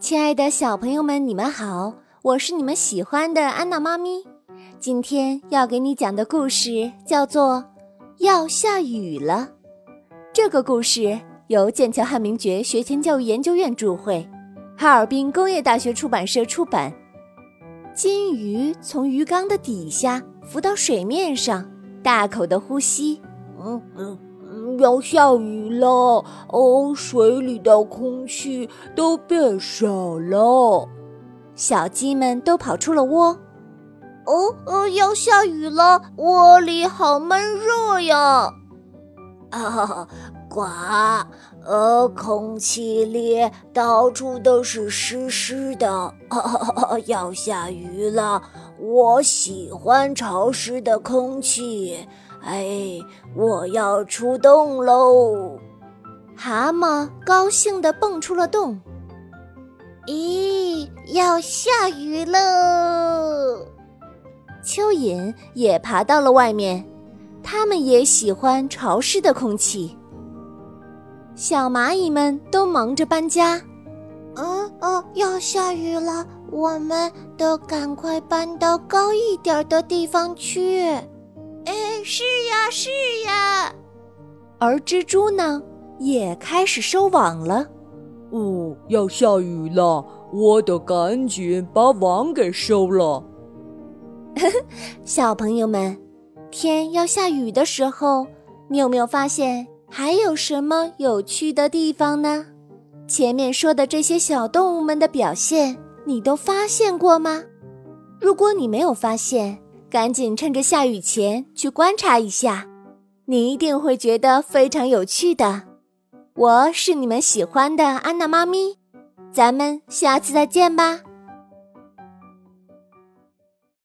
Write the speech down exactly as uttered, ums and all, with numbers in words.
亲爱的小朋友们，你们好，我是你们喜欢的安娜妈咪。今天要给你讲的故事叫做《要下雨了》。这个故事由剑桥汉明爵学前教育研究院助会，哈尔滨工业大学出版社出版。金鱼从鱼缸的底下浮到水面上，大口地呼吸。嗯嗯。要下雨了哦，水里的空气都变少了。小鸡们都跑出了窝。哦，呃、要下雨了，窝里好闷热呀！啊，呱，呃，空气里到处都是湿湿的。啊，要下雨了，我喜欢潮湿的空气。哎，我要出洞喽！蛤蟆高兴地蹦出了洞。咦，要下雨喽！蚯蚓也爬到了外面，它们也喜欢潮湿的空气。小蚂蚁们都忙着搬家。嗯哦，要下雨了，我们都赶快搬到高一点的地方去。哎，是呀是呀。而蜘蛛呢，也开始收网了。哦，要下雨了，我得赶紧把网给收了。小朋友们，天要下雨的时候，你有没有发现还有什么有趣的地方呢？前面说的这些小动物们的表现，你都发现过吗？如果你没有发现，赶紧趁着下雨前去观察一下，你一定会觉得非常有趣的。我是你们喜欢的安娜妈咪，咱们下次再见吧。